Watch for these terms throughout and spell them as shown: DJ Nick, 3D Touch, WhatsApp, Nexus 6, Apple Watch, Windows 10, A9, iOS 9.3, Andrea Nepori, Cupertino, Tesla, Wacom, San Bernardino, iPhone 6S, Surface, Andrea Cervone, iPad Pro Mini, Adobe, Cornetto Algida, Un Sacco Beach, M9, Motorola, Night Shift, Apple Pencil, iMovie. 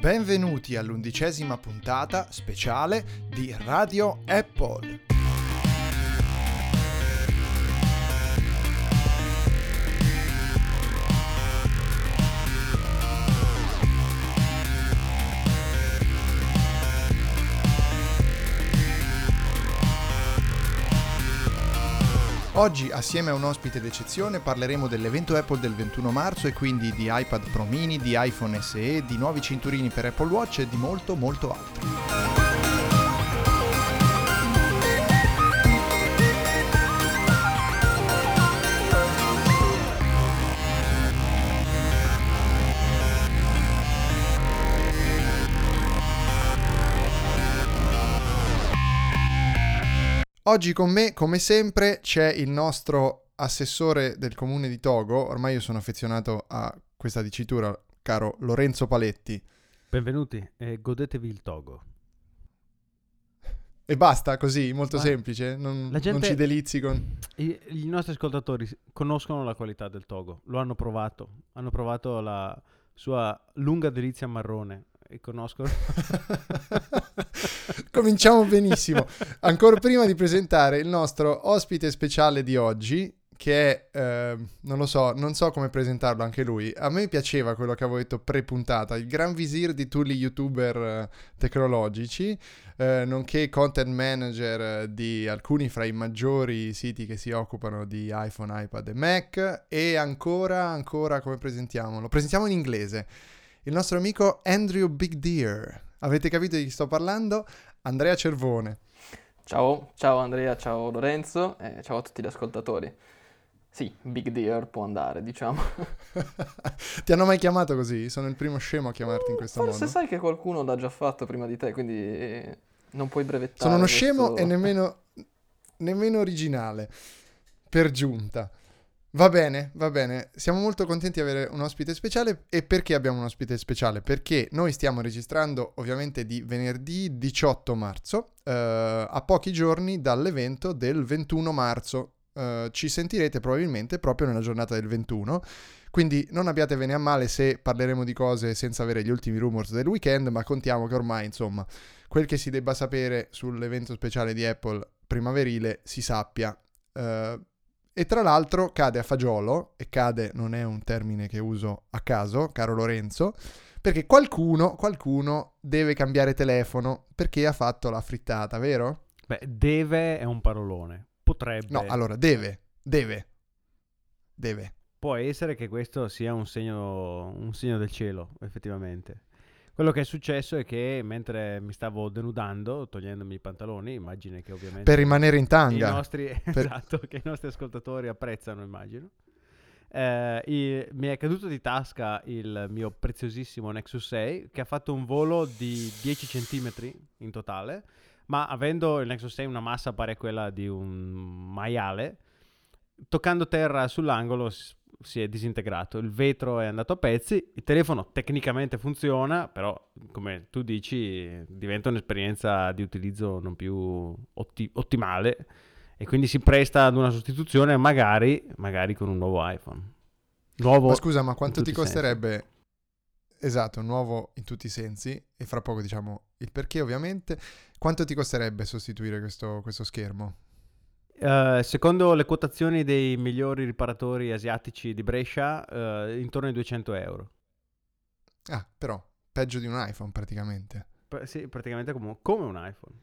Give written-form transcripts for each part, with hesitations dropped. Benvenuti all'11ª puntata speciale di Radio Apple. Oggi, assieme a un ospite d'eccezione, parleremo dell'evento Apple del 21 marzo e quindi di iPad Pro Mini, di iPhone SE, di nuovi cinturini per Apple Watch e di molto molto altro. Oggi con me, come sempre, c'è il nostro assessore del comune di Togo, ormai io sono affezionato a questa dicitura, caro Lorenzo Paletti. Benvenuti e godetevi il Togo. E basta, così, molto semplice, non ci delizi con... I nostri ascoltatori conoscono la qualità del Togo, lo hanno provato la sua lunga delizia marrone. E conoscono. Cominciamo benissimo. Ancora prima di presentare il nostro ospite speciale di oggi, che è, non so come presentarlo anche lui. A me piaceva quello che avevo detto pre-puntata, il gran visir di tutti gli youtuber tecnologici, nonché content manager di alcuni fra i maggiori siti che si occupano di iPhone, iPad e Mac. E ancora come presentiamo? Lo presentiamo in inglese. Il nostro amico Andrew Big Deer. Avete capito di chi sto parlando? Andrea Cervone. Ciao Andrea, ciao Lorenzo, ciao a tutti gli ascoltatori. Sì, Big Deer può andare, diciamo. Ti hanno mai chiamato così? Sono il primo scemo a chiamarti in questo modo. Forse sai che qualcuno l'ha già fatto prima di te, quindi non puoi brevettare. Sono uno scemo e nemmeno originale, per giunta. Va bene, siamo molto contenti di avere un ospite speciale. E perché abbiamo un ospite speciale? Perché noi stiamo registrando ovviamente di venerdì 18 marzo, a pochi giorni dall'evento del 21 marzo. Ci sentirete probabilmente proprio nella giornata del 21, quindi non abbiatevene a male se parleremo di cose senza avere gli ultimi rumors del weekend, ma contiamo che ormai, insomma, quel che si debba sapere sull'evento speciale di Apple primaverile si sappia. E tra l'altro cade a fagiolo, e cade non è un termine che uso a caso, caro Lorenzo, perché qualcuno deve cambiare telefono perché ha fatto la frittata, vero? Beh, deve è un parolone, potrebbe... No, allora, deve. Può essere che questo sia un segno del cielo, effettivamente. Quello che è successo è che mentre mi stavo denudando, togliendomi i pantaloni, immagine che ovviamente... Per rimanere in tanga. Esatto, che i nostri ascoltatori apprezzano, immagino. Mi è caduto di tasca il mio preziosissimo Nexus 6, che ha fatto un volo di 10 centimetri in totale, ma avendo il Nexus 6 una massa pari a quella di un maiale, toccando terra sull'angolo... si è disintegrato, il vetro è andato a pezzi, il telefono tecnicamente funziona, però come tu dici diventa un'esperienza di utilizzo non più ottimale e quindi si presta ad una sostituzione magari con un nuovo iPhone. Nuovo, ma scusa, ma quanto ti costerebbe? Sensi. Esatto, nuovo in tutti i sensi, e fra poco diciamo il perché ovviamente. Quanto ti costerebbe sostituire questo schermo? Secondo le quotazioni dei migliori riparatori asiatici di Brescia, intorno ai €200. Ah, però peggio di un iPhone praticamente. Sì, praticamente come un iPhone.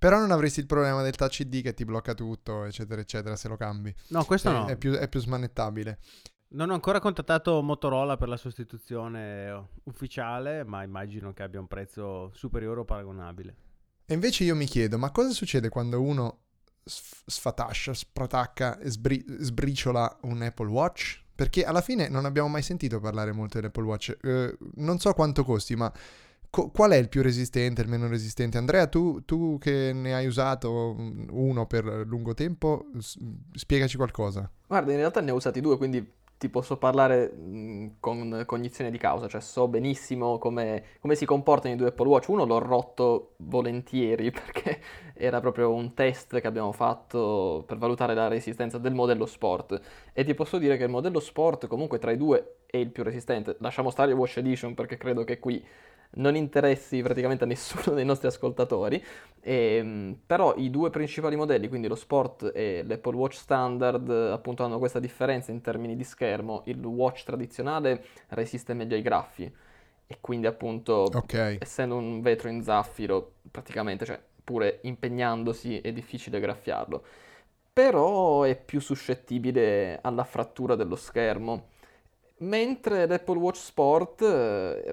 Però non avresti il problema del Touch ID che ti blocca tutto, eccetera, eccetera, se lo cambi. No, questo no. È più smanettabile. Non ho ancora contattato Motorola per la sostituzione ufficiale, ma immagino che abbia un prezzo superiore o paragonabile. E invece io mi chiedo, ma cosa succede quando uno... sfatascia, spratacca e sbriciola un Apple Watch? Perché alla fine non abbiamo mai sentito parlare molto dell'Apple Watch. Non so quanto costi, ma qual è il più resistente, il meno resistente? Andrea, tu che ne hai usato uno per lungo tempo, spiegaci qualcosa. Guarda, in realtà ne ho usati due, quindi ti posso parlare con cognizione di causa, cioè so benissimo come si comportano i due Apple Watch. Uno l'ho rotto volentieri perché era proprio un test che abbiamo fatto per valutare la resistenza del modello Sport, e ti posso dire che il modello Sport comunque tra i due è il più resistente. Lasciamo stare il Watch Edition perché credo che qui non interessi praticamente a nessuno dei nostri ascoltatori, però i due principali modelli, quindi lo Sport e l'Apple Watch standard, appunto hanno questa differenza in termini di schermo. Il Watch tradizionale resiste meglio ai graffi e quindi appunto essendo un vetro in zaffiro praticamente, cioè pure impegnandosi è difficile graffiarlo, però è più suscettibile alla frattura dello schermo, mentre l'Apple Watch Sport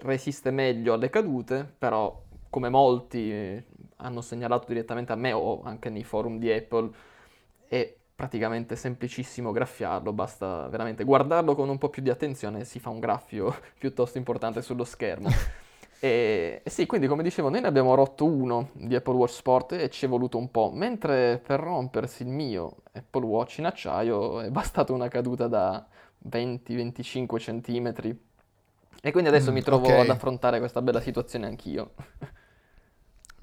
resiste meglio alle cadute, però come molti hanno segnalato direttamente a me o anche nei forum di Apple è praticamente semplicissimo graffiarlo, basta veramente guardarlo con un po' più di attenzione e si fa un graffio piuttosto importante sullo schermo. E sì, quindi come dicevo, noi ne abbiamo rotto uno di Apple Watch Sport e ci è voluto un po', mentre per rompersi il mio Apple Watch in acciaio è bastata una caduta da 20-25 centimetri. E quindi adesso mi trovo ad affrontare questa bella situazione anch'io.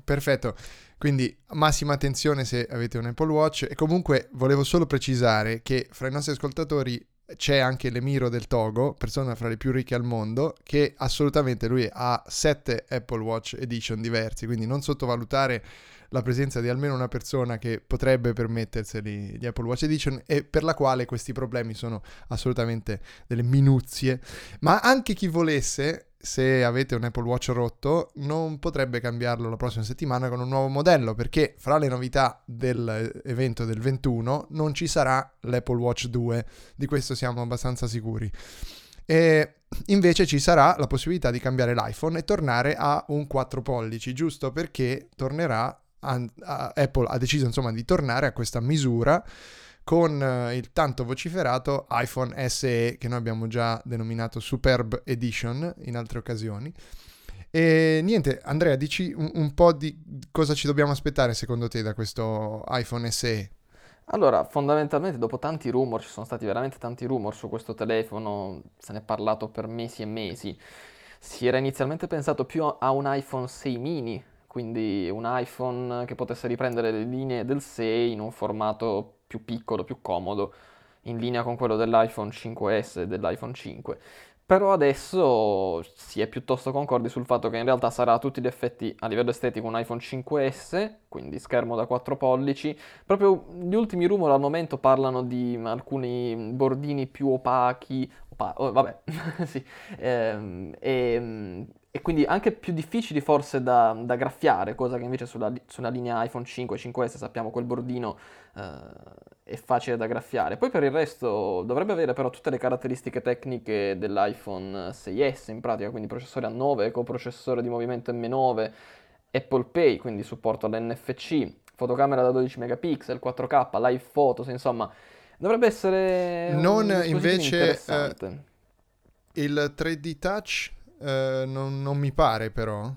Perfetto, quindi massima attenzione se avete un Apple Watch. E comunque volevo solo precisare che fra i nostri ascoltatori c'è anche l'emiro del Togo, persona fra le più ricche al mondo, che assolutamente lui ha 7 Apple Watch Edition diversi, quindi non sottovalutare la presenza di almeno una persona che potrebbe permetterseli gli Apple Watch Edition e per la quale questi problemi sono assolutamente delle minuzie. Ma anche chi volesse, se avete un Apple Watch rotto, non potrebbe cambiarlo la prossima settimana con un nuovo modello, perché fra le novità dell'evento del 21 non ci sarà l'Apple Watch 2, di questo siamo abbastanza sicuri. E invece ci sarà la possibilità di cambiare l'iPhone e tornare a un 4 pollici, giusto perché tornerà Apple ha deciso insomma di tornare a questa misura con il tanto vociferato iPhone SE, che noi abbiamo già denominato Superb Edition in altre occasioni. E niente, Andrea, dici un po' di cosa ci dobbiamo aspettare secondo te da questo iPhone SE? Allora, fondamentalmente dopo tanti rumor, ci sono stati veramente tanti rumor su questo telefono, se ne è parlato per mesi e mesi, si era inizialmente pensato più a un iPhone 6 mini, quindi un iPhone che potesse riprendere le linee del 6 in un formato più piccolo, più comodo, in linea con quello dell'iPhone 5S e dell'iPhone 5. Però adesso si è piuttosto concordi sul fatto che in realtà sarà a tutti gli effetti, a livello estetico, un iPhone 5S, quindi schermo da 4 pollici. Proprio gli ultimi rumor al momento parlano di alcuni bordini più opachi, sì, e quindi anche più difficili forse da graffiare, cosa che invece sulla linea iPhone 5 e 5S sappiamo quel bordino è facile da graffiare. Poi per il resto dovrebbe avere però tutte le caratteristiche tecniche dell'iPhone 6S in pratica, quindi processore A9, coprocessore di movimento M9, Apple Pay, quindi supporto all'NFC, fotocamera da 12 megapixel, 4K, live photos, insomma dovrebbe essere non un invece interessante. Il 3D Touch non mi pare, però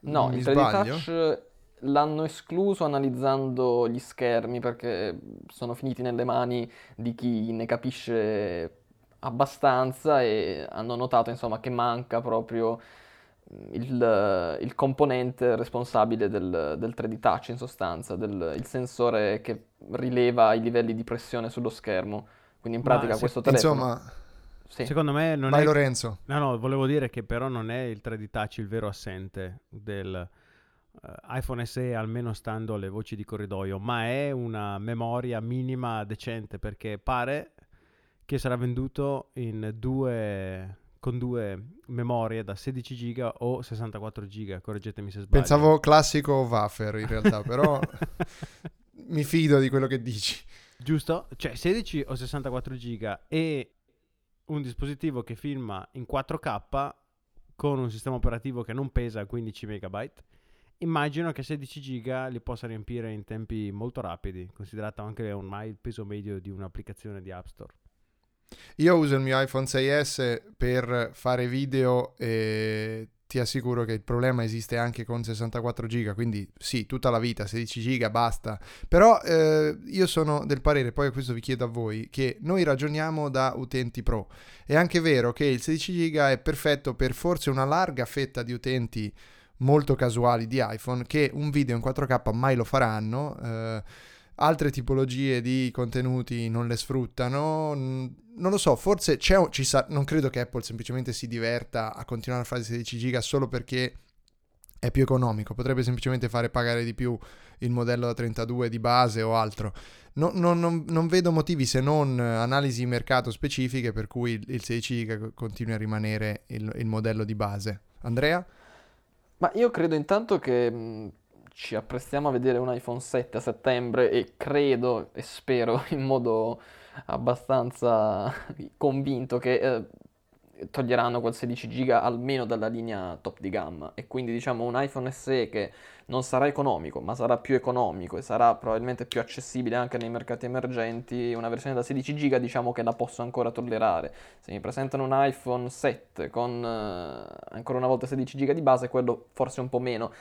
no, il 3D Touch l'hanno escluso analizzando gli schermi perché sono finiti nelle mani di chi ne capisce abbastanza e hanno notato insomma che manca proprio il componente responsabile del 3D Touch, in sostanza il sensore che rileva i livelli di pressione sullo schermo, quindi in pratica questo telefono insomma... Sì. Secondo me non è... Lorenzo. No, volevo dire che però non è il 3D Touch il vero assente del iPhone SE, almeno stando alle voci di corridoio, ma è una memoria minima decente, perché pare che sarà venduto con due memorie da 16 giga o 64 giga, correggetemi se sbaglio. Pensavo classico wafer in realtà, però mi fido di quello che dici. Giusto? Cioè 16 o 64 giga e... un dispositivo che filma in 4K con un sistema operativo che non pesa 15 MB, immagino che 16 GB li possa riempire in tempi molto rapidi, considerato anche ormai il peso medio di un'applicazione di App Store. Io uso il mio iPhone 6S per fare video e ti assicuro che il problema esiste anche con 64 giga, quindi sì, tutta la vita 16 giga basta, però io sono del parere, poi questo vi chiedo a voi, che noi ragioniamo da utenti pro. È anche vero che il 16 giga è perfetto per forse una larga fetta di utenti molto casuali di iPhone, che un video in 4K mai lo faranno, altre tipologie di contenuti non le sfruttano, non lo so, forse non credo che Apple semplicemente si diverta a continuare a fare 16 giga solo perché è più economico, potrebbe semplicemente fare pagare di più il modello da 32 di base o altro. Non vedo motivi se non analisi di mercato specifiche per cui il 16 GB continui a rimanere il modello di base. Andrea? Ma io credo intanto che ci apprestiamo a vedere un iPhone 7 a settembre e credo e spero in modo abbastanza convinto che toglieranno quel 16 giga almeno dalla linea top di gamma, e quindi diciamo un iPhone SE che non sarà economico ma sarà più economico e sarà probabilmente più accessibile anche nei mercati emergenti. Una versione da 16 giga diciamo che la posso ancora tollerare. Se mi presentano un iPhone 7 con ancora una volta 16 giga di base, quello forse un po' meno.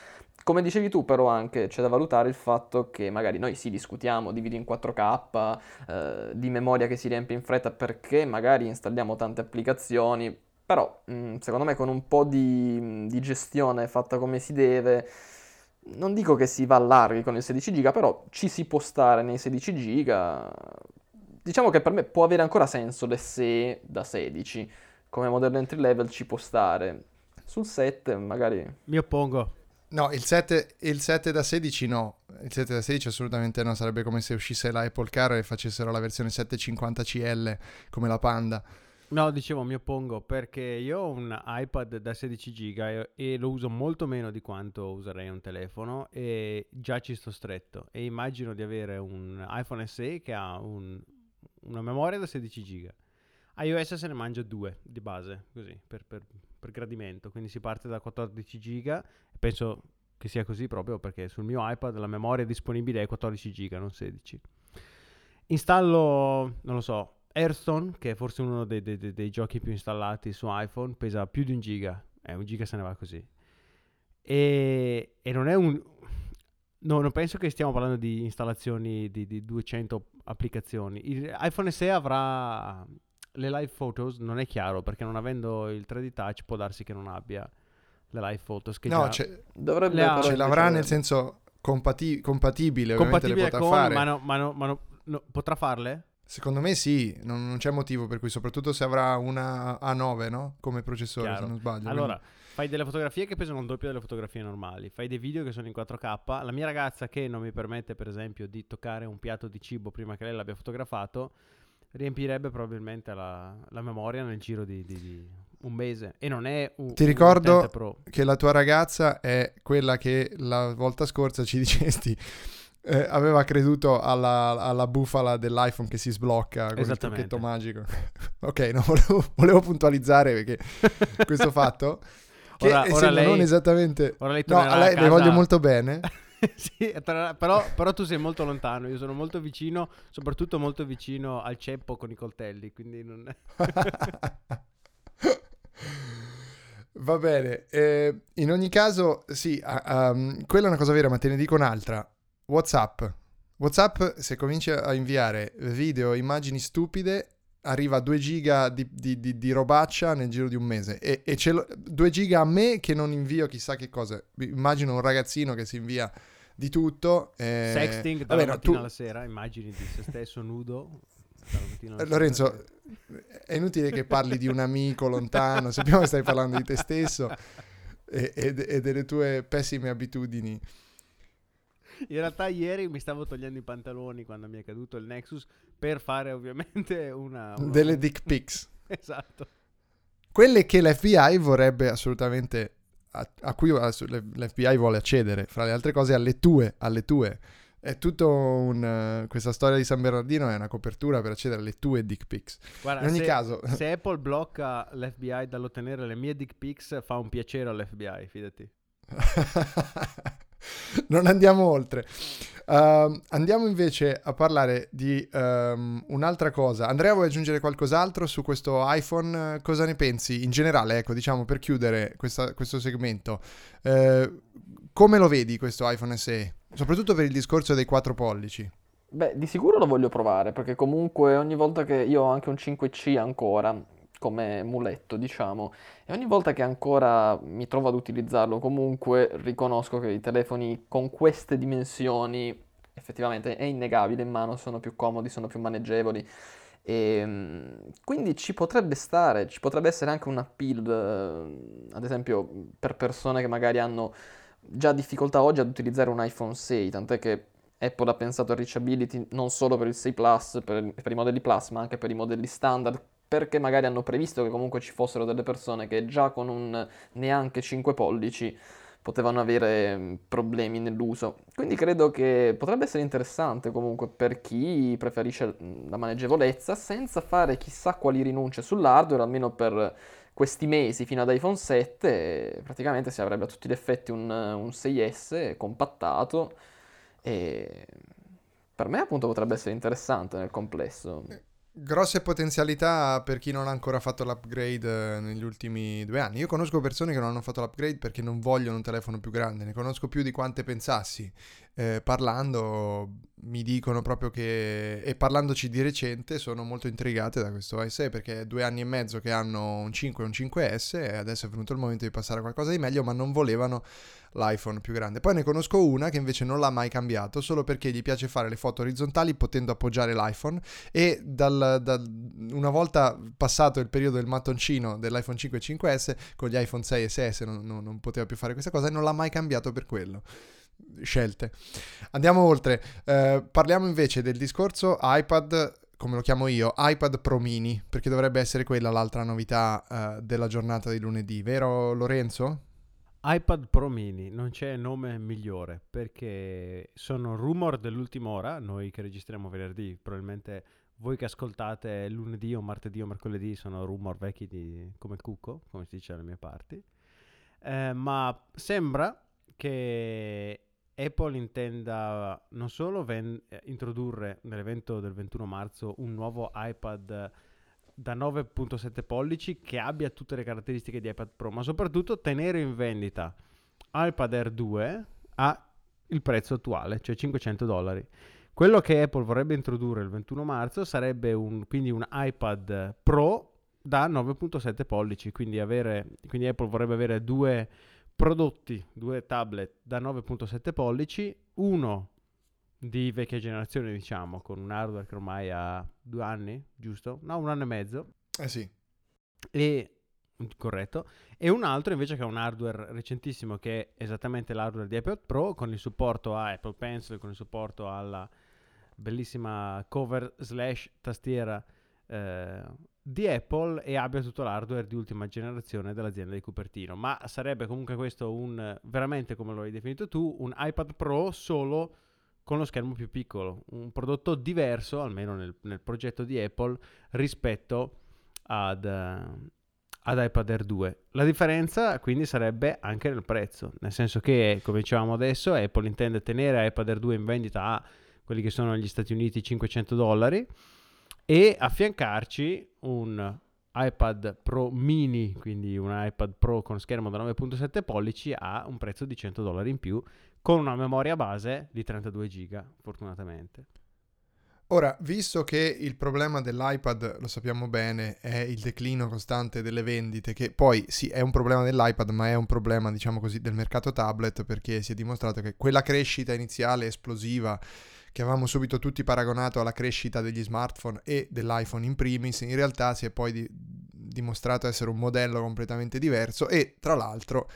Come dicevi tu però anche c'è da valutare il fatto che magari noi sì discutiamo di video in 4K, di memoria che si riempie in fretta perché magari installiamo tante applicazioni, però secondo me con un po' di gestione fatta come si deve, non dico che si va larghi con il 16 giga, però ci si può stare nei 16 giga. Diciamo che per me può avere ancora senso l'SE da 16, come modello entry level ci può stare. Sul 7 magari... mi oppongo. No, il 7 da 16 no, il 7 da 16 assolutamente no, sarebbe come se uscisse l'Apple Car e facessero la versione 750CL come la Panda. No, dicevo mi oppongo perché io ho un iPad da 16 giga e lo uso molto meno di quanto userei un telefono e già ci sto stretto, e immagino di avere un iPhone SE che ha una memoria da 16 giga. iOS se ne mangia 2 di base, così, per gradimento, quindi si parte da 14 giga. Penso che sia così proprio perché sul mio iPad la memoria disponibile è 14 giga, non 16. Installo, non lo so, Hearthstone, che è forse uno dei giochi più installati su iPhone, pesa più di un giga, un giga se ne va così. E non è un... No, non penso che stiamo parlando di installazioni di 200 applicazioni. Il iPhone SE avrà le live photos, non è chiaro, perché non avendo il 3D Touch può darsi che non abbia le live photos, che no, dovrebbe ce l'avrà, nel senso compatibile ovviamente le potrà fare. Ma no, potrà farle? Secondo me sì, non c'è motivo per cui, soprattutto se avrà una A9, no? Come processore, chiaro. Se non sbaglio. Allora, quindi fai delle fotografie che pesano il doppio delle fotografie normali, fai dei video che sono in 4K, la mia ragazza che non mi permette per esempio di toccare un piatto di cibo prima che lei l'abbia fotografato, riempirebbe probabilmente la memoria nel giro di un mese, e non è un... Ti ricordo che la tua ragazza è quella che la volta scorsa ci dicesti aveva creduto alla bufala dell'iPhone che si sblocca con il trucchetto magico. Ok, no, volevo puntualizzare perché questo fatto che ora lei, non esattamente, ora lei tornerà, no, a lei, casa... le voglio molto bene. Sì, però tu sei molto lontano, io sono molto vicino, soprattutto molto vicino al ceppo con i coltelli, quindi non... Va bene, in ogni caso sì, quella è una cosa vera, ma te ne dico un'altra. WhatsApp, se cominci a inviare video, immagini stupide, arriva a 2 giga di robaccia nel giro di un mese, e ce l'ho, 2 giga a me che non invio chissà che cosa. Immagino un ragazzino che si invia di tutto, sexting dalla mattina alla sera, immagini di se stesso nudo. Lorenzo, è inutile che parli di un amico lontano, sappiamo che stai parlando di te stesso e delle tue pessime abitudini. In realtà ieri mi stavo togliendo i pantaloni quando mi è caduto il Nexus per fare ovviamente delle dick pics. Esatto. Quelle che l'FBI vorrebbe assolutamente, a cui l'FBI vuole accedere, fra le altre cose alle tue. È tutto questa storia di San Bernardino è una copertura per accedere alle tue dick pics. Guarda, in ogni caso, se Apple blocca l'FBI dall'ottenere le mie dick pics, fa un piacere all'FBI, fidati. Non andiamo oltre. Andiamo invece a parlare di un'altra cosa. Andrea, vuoi aggiungere qualcos'altro su questo iPhone? Cosa ne pensi in generale? Ecco, diciamo, per chiudere questo segmento, come lo vedi questo iPhone SE? Soprattutto per il discorso dei 4 pollici. Beh, di sicuro lo voglio provare, perché comunque ogni volta che... io ho anche un 5C ancora come muletto, diciamo, e ogni volta che ancora mi trovo ad utilizzarlo, comunque riconosco che i telefoni con queste dimensioni, effettivamente è innegabile, in mano sono più comodi, sono più maneggevoli, e quindi ci potrebbe essere anche un appeal, ad esempio, per persone che magari hanno già difficoltà oggi ad utilizzare un iPhone 6, tant'è che Apple ha pensato a reachability non solo per il 6 Plus, per i modelli Plus, ma anche per i modelli standard, perché magari hanno previsto che comunque ci fossero delle persone che già con un neanche 5 pollici potevano avere problemi nell'uso. Quindi credo che potrebbe essere interessante comunque per chi preferisce la maneggevolezza senza fare chissà quali rinunce sull'hardware, almeno per questi mesi fino ad iPhone 7 praticamente si avrebbe a tutti gli effetti un 6S compattato, e per me appunto potrebbe essere interessante nel complesso. Grosse potenzialità per chi non ha ancora fatto l'upgrade negli ultimi 2 anni. Io conosco persone che non hanno fatto l'upgrade perché non vogliono un telefono più grande, ne conosco più di quante pensassi. Parlando mi dicono proprio che, e parlandoci di recente, sono molto intrigate da questo SE, perché è 2 anni e mezzo che hanno un 5 e un 5S e adesso è venuto il momento di passare a qualcosa di meglio, ma non volevano l'iPhone più grande. Poi ne conosco una che invece non l'ha mai cambiato solo perché gli piace fare le foto orizzontali potendo appoggiare l'iPhone, e una volta passato il periodo del mattoncino dell'iPhone 5 e 5S, con gli iPhone 6 e 6S non poteva più fare questa cosa e non l'ha mai cambiato per quello. Scelte. Andiamo oltre, parliamo invece del discorso iPad, come lo chiamo io, iPad Pro Mini, perché dovrebbe essere quella l'altra novità della giornata di lunedì, vero Lorenzo? iPad Pro Mini, non c'è nome migliore, perché sono rumor dell'ultima ora, noi che registriamo venerdì, probabilmente voi che ascoltate lunedì o martedì o mercoledì sono rumor vecchi come il cucco, come si dice alle mie parti, ma sembra che Apple intenda non solo introdurre nell'evento del 21 marzo un nuovo iPad da 9.7 pollici che abbia tutte le caratteristiche di iPad Pro, ma soprattutto tenere in vendita iPad Air 2 a il prezzo attuale, cioè $500. Quello che Apple vorrebbe introdurre il 21 marzo sarebbe quindi un iPad Pro da 9.7 pollici, quindi Apple vorrebbe avere 2 tablet da 9.7 pollici, uno di vecchia generazione, diciamo, con un hardware che ormai ha 2 anni, giusto? No, 1 anno e mezzo. Sì. E, corretto. E un altro invece che ha un hardware recentissimo, che è esattamente l'hardware di iPad Pro, con il supporto a Apple Pencil, con il supporto alla bellissima cover / tastiera di Apple, e abbia tutto l'hardware di ultima generazione dell'azienda di Cupertino. Ma sarebbe comunque questo veramente, come lo hai definito tu, un iPad Pro solo con lo schermo più piccolo, un prodotto diverso, almeno nel progetto di Apple, rispetto ad iPad Air 2. La differenza quindi sarebbe anche nel prezzo, nel senso che, come dicevamo adesso, Apple intende tenere iPad Air 2 in vendita a quelli che sono gli Stati Uniti $500, e affiancarci un iPad Pro Mini, quindi un iPad Pro con schermo da 9.7 pollici a un prezzo di $100 in più, con una memoria base di 32 giga, fortunatamente. Ora, visto che il problema dell'iPad, lo sappiamo bene, è il declino costante delle vendite, che poi sì, è un problema dell'iPad, ma è un problema, diciamo così, del mercato tablet, perché si è dimostrato che quella crescita iniziale esplosiva che avevamo subito tutti paragonato alla crescita degli smartphone e dell'iPhone in primis, in realtà si è poi dimostrato essere un modello completamente diverso, e tra l'altro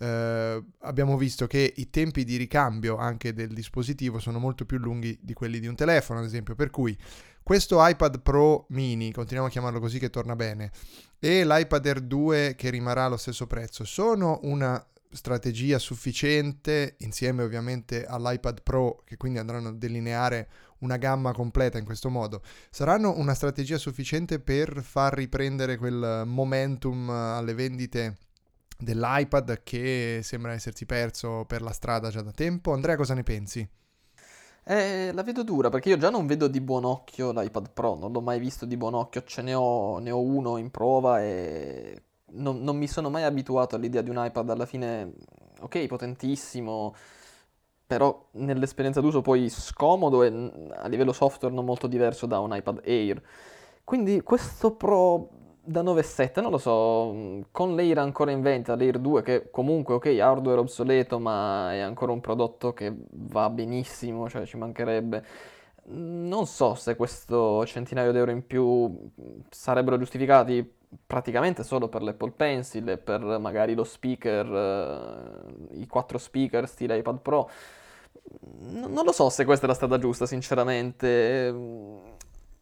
abbiamo visto che i tempi di ricambio anche del dispositivo sono molto più lunghi di quelli di un telefono, ad esempio, per cui questo iPad Pro Mini, continuiamo a chiamarlo così che torna bene, e l'iPad Air 2 che rimarrà allo stesso prezzo, sono una strategia sufficiente, insieme ovviamente all'iPad Pro, che quindi andranno a delineare una gamma completa in questo modo, saranno una strategia sufficiente per far riprendere quel momentum alle vendite dell'iPad che sembra essersi perso per la strada già da tempo? Andrea, cosa ne pensi? La vedo dura, perché io già non vedo di buon occhio l'iPad Pro, non l'ho mai visto di buon occhio, ne ho uno in prova e non mi sono mai abituato all'idea di un iPad, alla fine, ok, potentissimo, però nell'esperienza d'uso poi scomodo e a livello software non molto diverso da un iPad Air. Quindi questo Pro da 9.7, non lo so, con l'Air ancora in vendita, l'Air 2 che comunque, ok, hardware obsoleto ma è ancora un prodotto che va benissimo, cioè ci mancherebbe, non so se questo centinaio d'euro in più sarebbero giustificati praticamente solo per l'Apple Pencil e per magari lo speaker, i 4 speaker stile iPad Pro. Non lo so se questa è la strada giusta, sinceramente.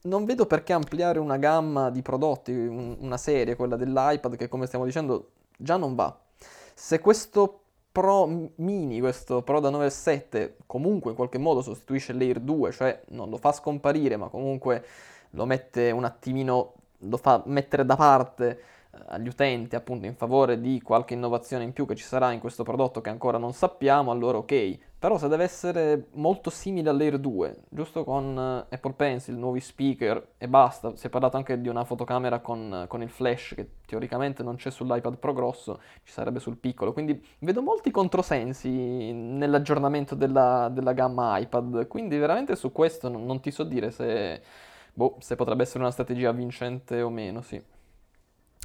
Non vedo perché ampliare una gamma di prodotti, una serie, quella dell'iPad, che come stiamo dicendo già non va. Se questo Pro Mini, questo Pro da 9,7 comunque in qualche modo sostituisce l'Air 2, cioè non lo fa scomparire ma comunque lo mette un attimino, lo fa mettere da parte agli utenti, appunto, in favore di qualche innovazione in più che ci sarà in questo prodotto che ancora non sappiamo, allora ok. Però se deve essere molto simile all'Air 2, giusto, con Apple Pencil, nuovi speaker e basta. Si è parlato anche di una fotocamera con il flash, che teoricamente non c'è sull'iPad Pro grosso, ci sarebbe sul piccolo, quindi vedo molti controsensi nell'aggiornamento della gamma iPad, quindi veramente su questo non ti so dire se potrebbe essere una strategia vincente o meno, sì.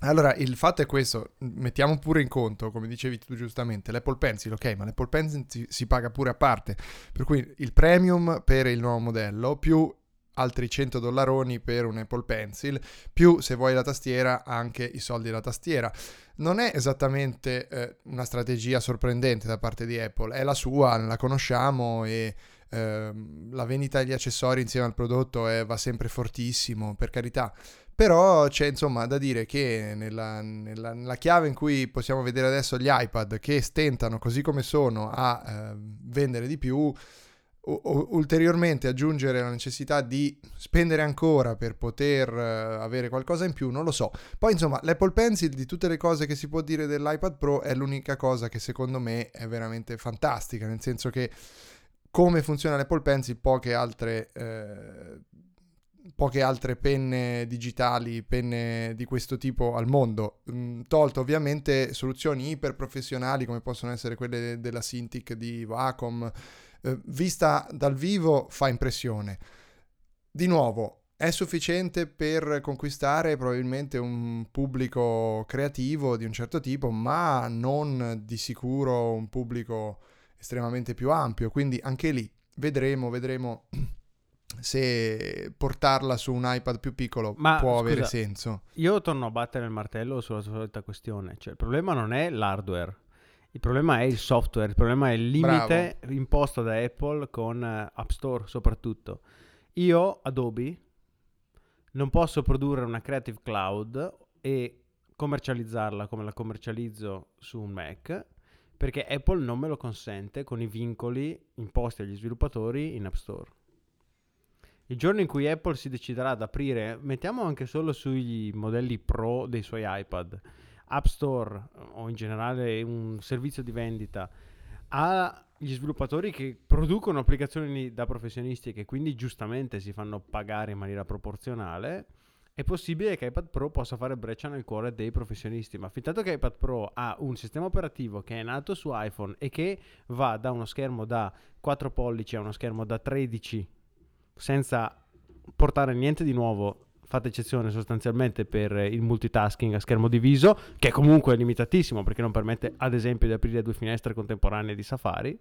Allora, il fatto è questo, mettiamo pure in conto, come dicevi tu giustamente, l'Apple Pencil, ok, ma l'Apple Pencil si paga pure a parte, per cui il premium per il nuovo modello, più altri $100 per un Apple Pencil, più se vuoi la tastiera, anche i soldi della tastiera. Non è esattamente una strategia sorprendente da parte di Apple, è la sua, la conosciamo e... la vendita degli accessori insieme al prodotto va sempre fortissimo, per carità, però c'è insomma da dire che nella chiave in cui possiamo vedere adesso gli iPad che stentano, così come sono, a vendere di più, ulteriormente aggiungere la necessità di spendere ancora per poter avere qualcosa in più, non lo so. Poi insomma l'Apple Pencil, di tutte le cose che si può dire dell'iPad Pro, è l'unica cosa che secondo me è veramente fantastica, nel senso che come funziona l'Apple Pencil, poche altre penne digitali, penne di questo tipo al mondo, tolto ovviamente soluzioni iper professionali come possono essere quelle della Cintiq, di Wacom. Vista dal vivo fa impressione. Di nuovo, è sufficiente per conquistare probabilmente un pubblico creativo di un certo tipo, ma non di sicuro un pubblico estremamente più ampio, quindi anche lì vedremo se portarla su un iPad più piccolo avere senso. Io torno a battere il martello sulla solita questione, cioè il problema non è l'hardware, il problema è il software, il problema è il limite imposto da Apple con App Store soprattutto. Io, Adobe, non posso produrre una Creative Cloud e commercializzarla come la commercializzo su un Mac, perché Apple non me lo consente con i vincoli imposti agli sviluppatori in App Store. Il giorno in cui Apple si deciderà ad aprire, mettiamo anche solo sui modelli Pro dei suoi iPad, App Store o in generale un servizio di vendita agli sviluppatori che producono applicazioni da professionisti e che quindi giustamente si fanno pagare in maniera proporzionale, è possibile che iPad Pro possa fare breccia nel cuore dei professionisti, ma fintanto che iPad Pro ha un sistema operativo che è nato su iPhone e che va da uno schermo da 4 pollici a uno schermo da 13 senza portare niente di nuovo, fatta eccezione sostanzialmente per il multitasking a schermo diviso, che è comunque limitatissimo perché non permette ad esempio di aprire 2 finestre contemporanee di Safari,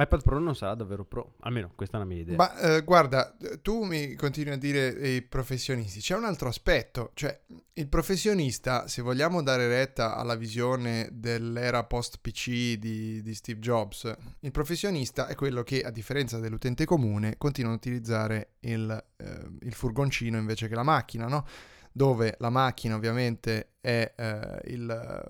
iPad Pro non sarà davvero Pro, almeno questa è la mia idea. Ma guarda, tu mi continui a dire i professionisti, c'è un altro aspetto, cioè il professionista, se vogliamo dare retta alla visione dell'era post PC di Steve Jobs, il professionista è quello che, a differenza dell'utente comune, continua a utilizzare il furgoncino invece che la macchina, no? Dove la macchina ovviamente è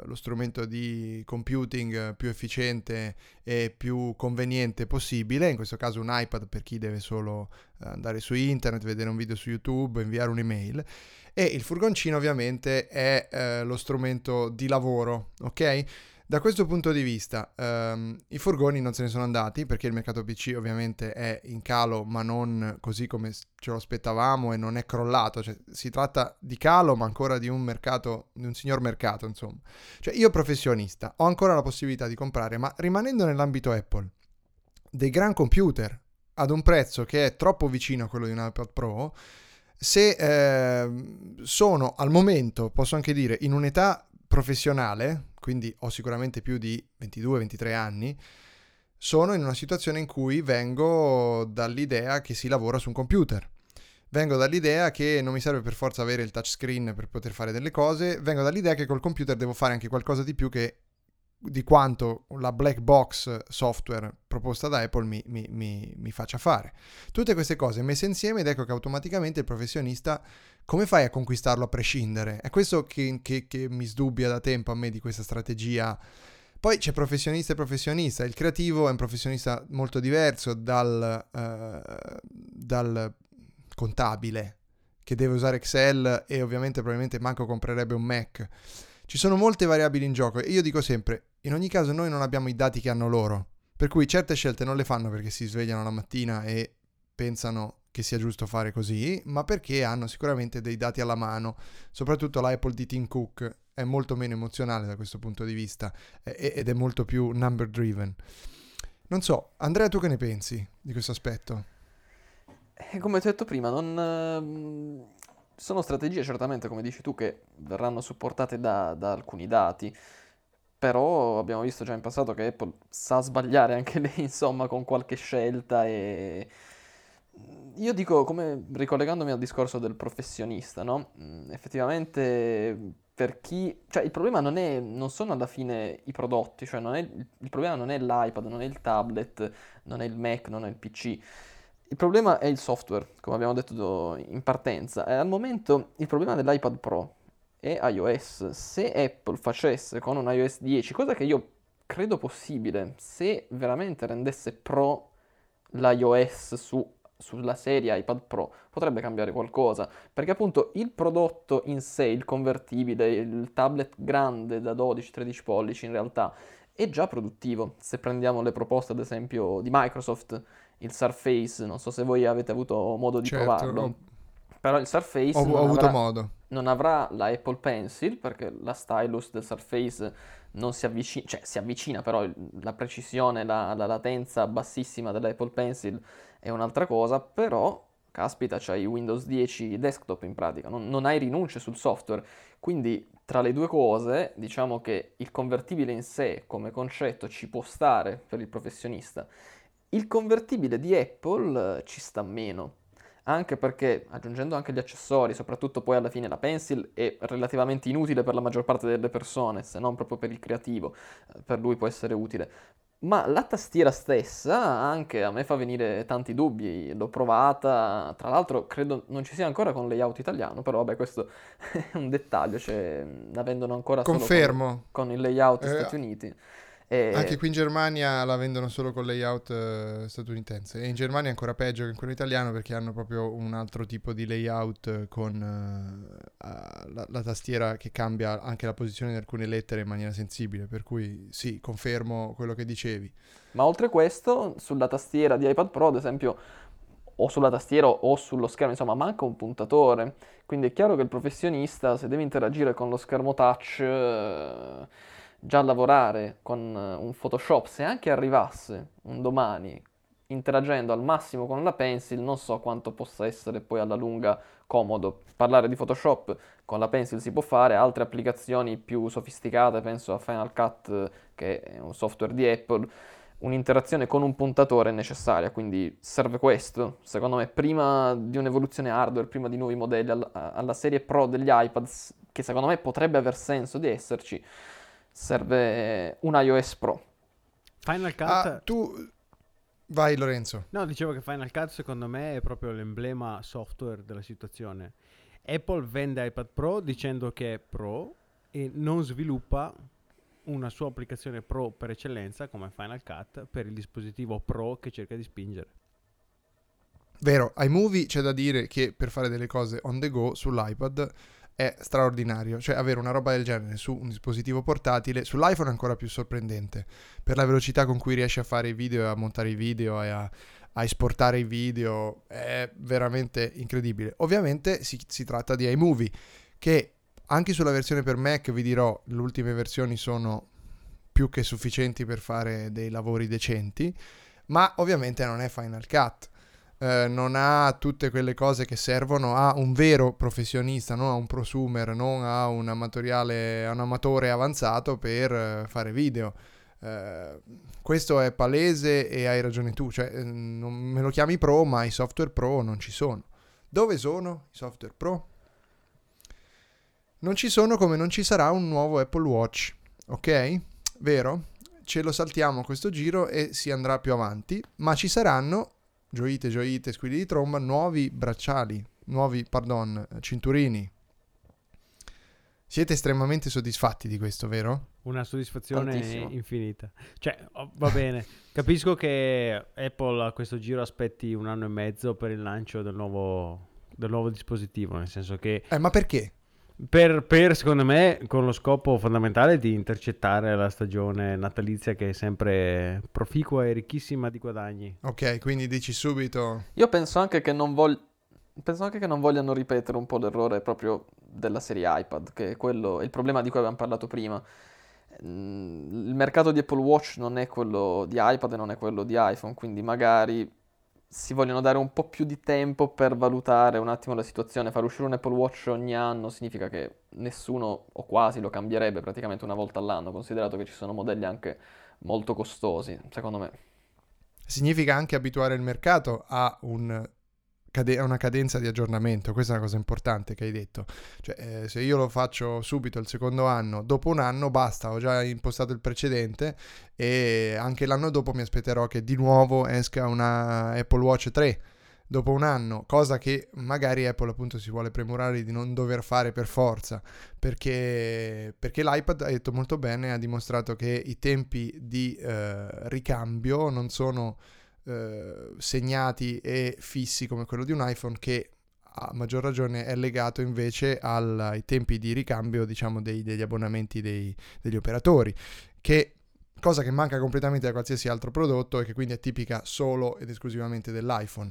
lo strumento di computing più efficiente e più conveniente possibile, in questo caso un iPad per chi deve solo andare su internet, vedere un video su YouTube, inviare un'email, e il furgoncino ovviamente è lo strumento di lavoro, ok? Da questo punto di vista i furgoni non se ne sono andati, perché il mercato PC ovviamente è in calo, ma non così come ce lo aspettavamo e non è crollato, cioè si tratta di calo ma ancora di un mercato, di un signor mercato insomma. Cioè io professionista ho ancora la possibilità di comprare, ma rimanendo nell'ambito Apple, dei gran computer ad un prezzo che è troppo vicino a quello di un iPad Pro, se sono al momento, posso anche dire, in un'età professionale, quindi ho sicuramente più di 22-23 anni, sono in una situazione in cui vengo dall'idea che si lavora su un computer. Vengo dall'idea che non mi serve per forza avere il touchscreen per poter fare delle cose, vengo dall'idea che col computer devo fare anche qualcosa di più che di quanto la black box software proposta da Apple mi faccia fare. Tutte queste cose messe insieme, ed ecco che automaticamente il professionista, come fai a conquistarlo a prescindere? È questo che mi sdubbia da tempo a me di questa strategia. Poi c'è professionista e professionista, il creativo è un professionista molto diverso dal contabile che deve usare Excel e ovviamente probabilmente manco comprerebbe un Mac. Ci sono molte variabili in gioco e io dico sempre, in ogni caso noi non abbiamo i dati che hanno loro, per cui certe scelte non le fanno perché si svegliano la mattina e pensano che sia giusto fare così, ma perché hanno sicuramente dei dati alla mano. Soprattutto l'Apple di Tim Cook è molto meno emozionale da questo punto di vista ed è molto più number driven. Non so, Andrea, tu che ne pensi di questo aspetto? Come ti ho detto prima, non... sono strategie certamente, come dici tu, che verranno supportate da alcuni dati, però abbiamo visto già in passato che Apple sa sbagliare anche lei, insomma, con qualche scelta. E io dico, come ricollegandomi al discorso del professionista, no? Effettivamente per chi, cioè il problema non sono alla fine i prodotti, cioè il problema non è l'iPad, non è il tablet, non è il Mac, non è il PC. Il problema è il software, come abbiamo detto in partenza. Al momento il problema dell'iPad Pro è iOS. Se Apple facesse con un iOS 10, cosa che io credo possibile, se veramente rendesse Pro l'iOS sulla serie iPad Pro, potrebbe cambiare qualcosa. Perché appunto il prodotto in sé, il convertibile, il tablet grande da 12-13 pollici in realtà, è già produttivo. Se prendiamo le proposte ad esempio di Microsoft, il Surface, non so se voi avete avuto modo di provarlo, però il Surface non avrà la Apple Pencil, perché la stylus del Surface non si avvicina, cioè si avvicina, però la precisione, la latenza bassissima dell'Apple Pencil è un'altra cosa. Però caspita, c'hai Windows 10 desktop in pratica, non hai rinunce sul software, quindi tra le due cose diciamo che il convertibile in sé come concetto ci può stare per il professionista. Il convertibile di Apple ci sta meno, anche perché aggiungendo anche gli accessori, soprattutto poi alla fine la Pencil è relativamente inutile per la maggior parte delle persone, se non proprio per il creativo, per lui può essere utile. Ma la tastiera stessa anche a me fa venire tanti dubbi, l'ho provata, tra l'altro credo non ci sia ancora con layout italiano, però vabbè questo è un dettaglio, cioè la vendono ancora solo con il layout Stati Uniti. Anche qui in Germania la vendono solo con layout statunitense, e in Germania è ancora peggio che in quello italiano, perché hanno proprio un altro tipo di layout con la tastiera che cambia anche la posizione di alcune lettere in maniera sensibile, per cui sì, confermo quello che dicevi. Ma oltre questo, sulla tastiera di iPad Pro ad esempio, o sulla tastiera o sullo schermo, insomma manca un puntatore, quindi è chiaro che il professionista, se deve interagire con lo schermo touch, già lavorare con un Photoshop, se anche arrivasse un domani interagendo al massimo con la Pencil, non so quanto possa essere poi alla lunga comodo. Parlare di Photoshop con la Pencil si può fare, altre applicazioni più sofisticate, penso a Final Cut che è un software di Apple, un'interazione con un puntatore è necessaria, quindi serve questo. Secondo me prima di un'evoluzione hardware, prima di nuovi modelli alla serie Pro degli iPad, che secondo me potrebbe aver senso di esserci, serve un iOS Pro. Final Cut... tu... Vai Lorenzo. No, dicevo che Final Cut secondo me è proprio l'emblema software della situazione. Apple vende iPad Pro dicendo che è Pro e non sviluppa una sua applicazione Pro per eccellenza come Final Cut per il dispositivo Pro che cerca di spingere. Vero, iMovie c'è da dire che per fare delle cose on the go sull'iPad... è straordinario, cioè avere una roba del genere su un dispositivo portatile, sull'iPhone è ancora più sorprendente, per la velocità con cui riesce a fare i video e a montare i video e a esportare i video, è veramente incredibile. Ovviamente si tratta di iMovie, che anche sulla versione per Mac, vi dirò, le ultime versioni sono più che sufficienti per fare dei lavori decenti, ma ovviamente non è Final Cut. Non ha tutte quelle cose che servono a un vero professionista, non a un prosumer, non a un amatore avanzato per fare video. Questo è palese e hai ragione tu, cioè non me lo chiami Pro, ma i software Pro non ci sono. Dove sono i software Pro? Non ci sono, come non ci sarà un nuovo Apple Watch, ok? Vero? Ce lo saltiamo questo giro e si andrà più avanti, ma ci saranno, gioite gioite, squilli di tromba, nuovi bracciali, cinturini. Siete estremamente soddisfatti di questo, vero? Una soddisfazione tantissimo, infinita. Cioè, va bene, capisco che Apple a questo giro aspetti 1 anno e mezzo per il lancio del nuovo dispositivo, nel senso che... ma perché? Per secondo me, con lo scopo fondamentale di intercettare la stagione natalizia, che è sempre proficua e ricchissima di guadagni. Ok, quindi dici subito... Io penso anche che non vogliano ripetere un po' l'errore proprio della serie iPad, che è il problema di cui avevamo parlato prima. Il mercato di Apple Watch non è quello di iPad e non è quello di iPhone, quindi magari si vogliono dare un po' più di tempo per valutare un attimo la situazione. Far uscire un Apple Watch ogni anno significa che nessuno o quasi lo cambierebbe praticamente una volta all'anno, considerato che ci sono modelli anche molto costosi, secondo me. Significa anche abituare il mercato a una cadenza di aggiornamento. Questa è una cosa importante che hai detto, cioè, se io lo faccio subito il secondo anno, dopo un anno basta, ho già impostato il precedente, e anche l'anno dopo mi aspetterò che di nuovo esca una Apple Watch 3 dopo un anno, cosa che magari Apple appunto si vuole premurare di non dover fare per forza, perché l'iPad, hai detto molto bene, ha dimostrato che i tempi di ricambio non sono segnati e fissi come quello di un iPhone, che a maggior ragione è legato invece ai tempi di ricambio, diciamo, degli abbonamenti degli operatori, che cosa che manca completamente da qualsiasi altro prodotto e che quindi è tipica solo ed esclusivamente dell'iPhone.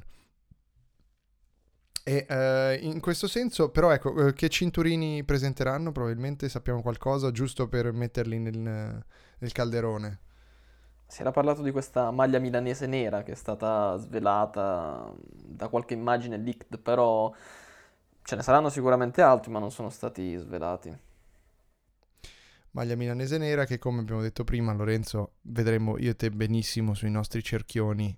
E in questo senso, però, ecco, che cinturini presenteranno? Probabilmente sappiamo qualcosa, giusto per metterli nel calderone. Si era parlato di questa maglia milanese nera che è stata svelata da qualche immagine leaked, però ce ne saranno sicuramente altri, ma non sono stati svelati. Maglia milanese nera che, come abbiamo detto prima, Lorenzo, vedremo io e te benissimo sui nostri cerchioni.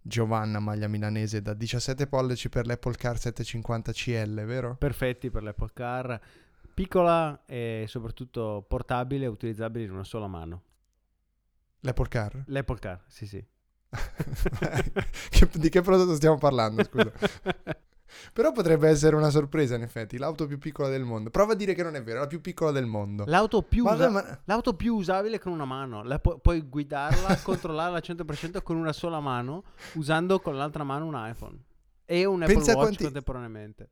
Giovanna, maglia milanese da 17 pollici per l'Apple Car 750 CL, vero? Perfetti per l'Apple Car, piccola e soprattutto portabile, utilizzabile in una sola mano. L'Apple Car? L'Apple Car, sì sì. Di che prodotto stiamo parlando, scusa? Però potrebbe essere una sorpresa, in effetti. L'auto più piccola del mondo. Prova a dire che non è vero, la più piccola del mondo. L'auto più usabile con una mano. Puoi guidarla, controllarla al 100% con una sola mano, usando con l'altra mano un iPhone. E un Apple Watch contemporaneamente.